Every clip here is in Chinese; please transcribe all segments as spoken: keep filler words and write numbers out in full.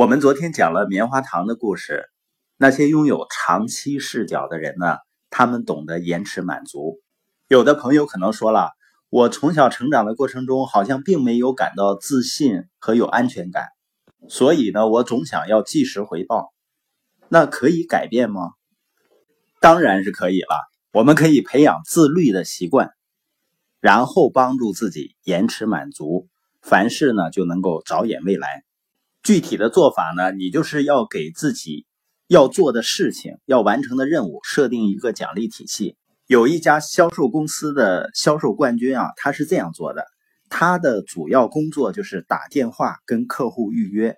我们昨天讲了棉花糖的故事，那些拥有长期视角的人呢，他们懂得延迟满足。有的朋友可能说了，我从小成长的过程中好像并没有感到自信和有安全感，所以呢，我总想要即时回报。那可以改变吗？当然是可以了，我们可以培养自律的习惯，然后帮助自己延迟满足，凡事呢就能够着眼未来。具体的做法呢，你就是要给自己要做的事情、要完成的任务设定一个奖励体系。有一家销售公司的销售冠军啊，他是这样做的，他的主要工作就是打电话跟客户预约，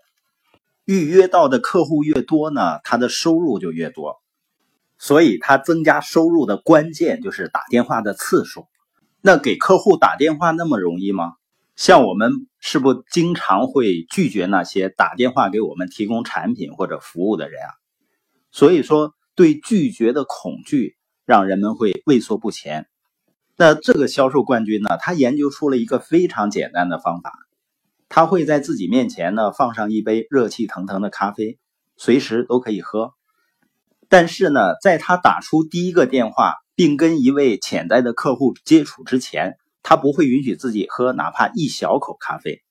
预约到的客户越多呢，他的收入就越多。所以他增加收入的关键就是打电话的次数。那给客户打电话那么容易吗？像我们是不是经常会拒绝那些打电话给我们提供产品或者服务的人啊？所以说，对拒绝的恐惧让人们会畏缩不前。那这个销售冠军呢，他研究出了一个非常简单的方法，他会在自己面前呢放上一杯热气腾腾的咖啡，随时都可以喝。但是呢，在他打出第一个电话并跟一位潜在的客户接触之前，他不会允许自己喝哪怕一小口咖啡，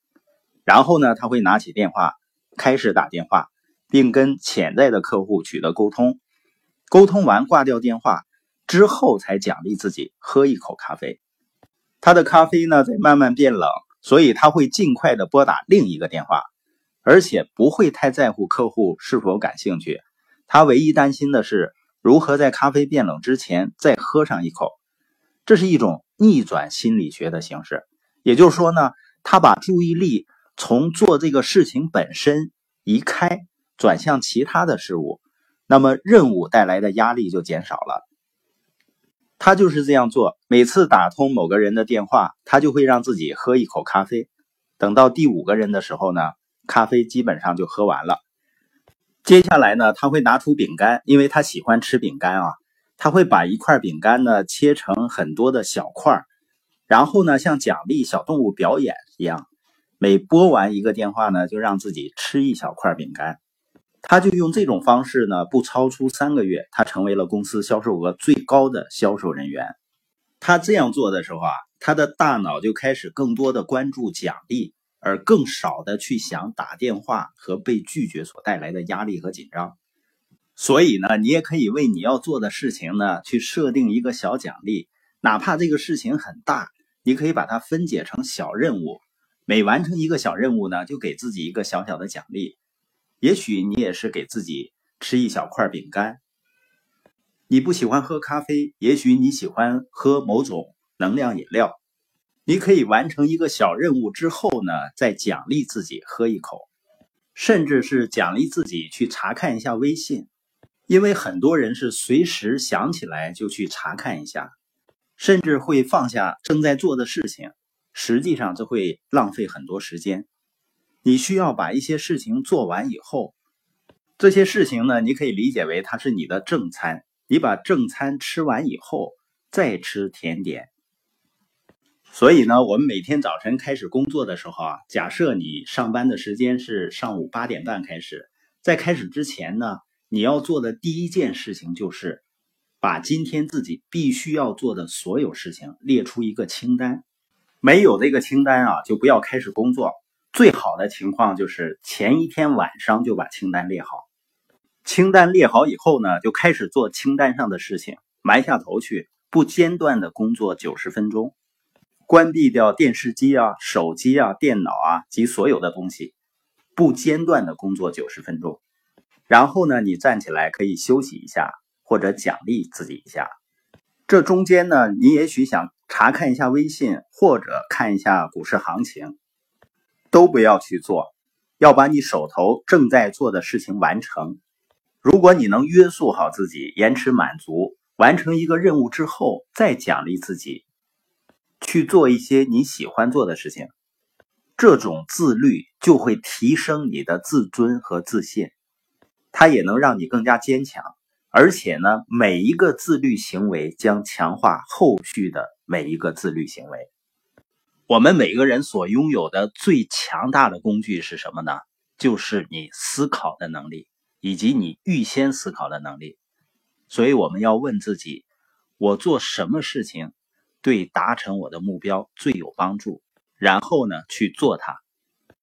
然后呢，他会拿起电话开始打电话，并跟潜在的客户取得沟通，沟通完挂掉电话之后才奖励自己喝一口咖啡。他的咖啡呢在慢慢变冷，所以他会尽快的拨打另一个电话，而且不会太在乎客户是否感兴趣，他唯一担心的是如何在咖啡变冷之前再喝上一口。这是一种逆转心理学的形式，也就是说呢，他把注意力从做这个事情本身移开，转向其他的事物，那么任务带来的压力就减少了。他就是这样做，每次打通某个人的电话，他就会让自己喝一口咖啡，等到第五个人的时候呢，咖啡基本上就喝完了。接下来呢，他会拿出饼干，因为他喜欢吃饼干啊，他会把一块饼干呢切成很多的小块，然后呢像奖励小动物表演一样，每拨完一个电话呢就让自己吃一小块饼干。他就用这种方式呢，不超出三个月，他成为了公司销售额最高的销售人员。他这样做的时候啊，他的大脑就开始更多的关注奖励，而更少的去想打电话和被拒绝所带来的压力和紧张。所以呢，你也可以为你要做的事情呢，去设定一个小奖励，哪怕这个事情很大，你可以把它分解成小任务，每完成一个小任务呢，就给自己一个小小的奖励。也许你也是给自己吃一小块饼干。你不喜欢喝咖啡，也许你喜欢喝某种能量饮料。你可以完成一个小任务之后呢，再奖励自己喝一口，甚至是奖励自己去查看一下微信。因为很多人是随时想起来就去查看一下，甚至会放下正在做的事情，实际上这会浪费很多时间。你需要把一些事情做完以后，这些事情呢，你可以理解为它是你的正餐，你把正餐吃完以后再吃甜点。所以呢，我们每天早晨开始工作的时候啊，假设你上班的时间是上午八点半开始，在开始之前呢，你要做的第一件事情就是把今天自己必须要做的所有事情列出一个清单。没有这个清单啊，就不要开始工作。最好的情况就是前一天晚上就把清单列好。清单列好以后呢，就开始做清单上的事情，埋下头去，不间断的工作九十分钟。关闭掉电视机啊、手机啊、电脑啊及所有的东西，不间断的工作九十分钟。然后呢，你站起来可以休息一下，或者奖励自己一下。这中间呢，你也许想查看一下微信，或者看一下股市行情，都不要去做，要把你手头正在做的事情完成。如果你能约束好自己，延迟满足，完成一个任务之后，再奖励自己，去做一些你喜欢做的事情，这种自律就会提升你的自尊和自信。它也能让你更加坚强，而且呢，每一个自律行为将强化后续的每一个自律行为。我们每个人所拥有的最强大的工具是什么呢？就是你思考的能力，以及你预先思考的能力。所以我们要问自己，我做什么事情对达成我的目标最有帮助，然后呢去做它。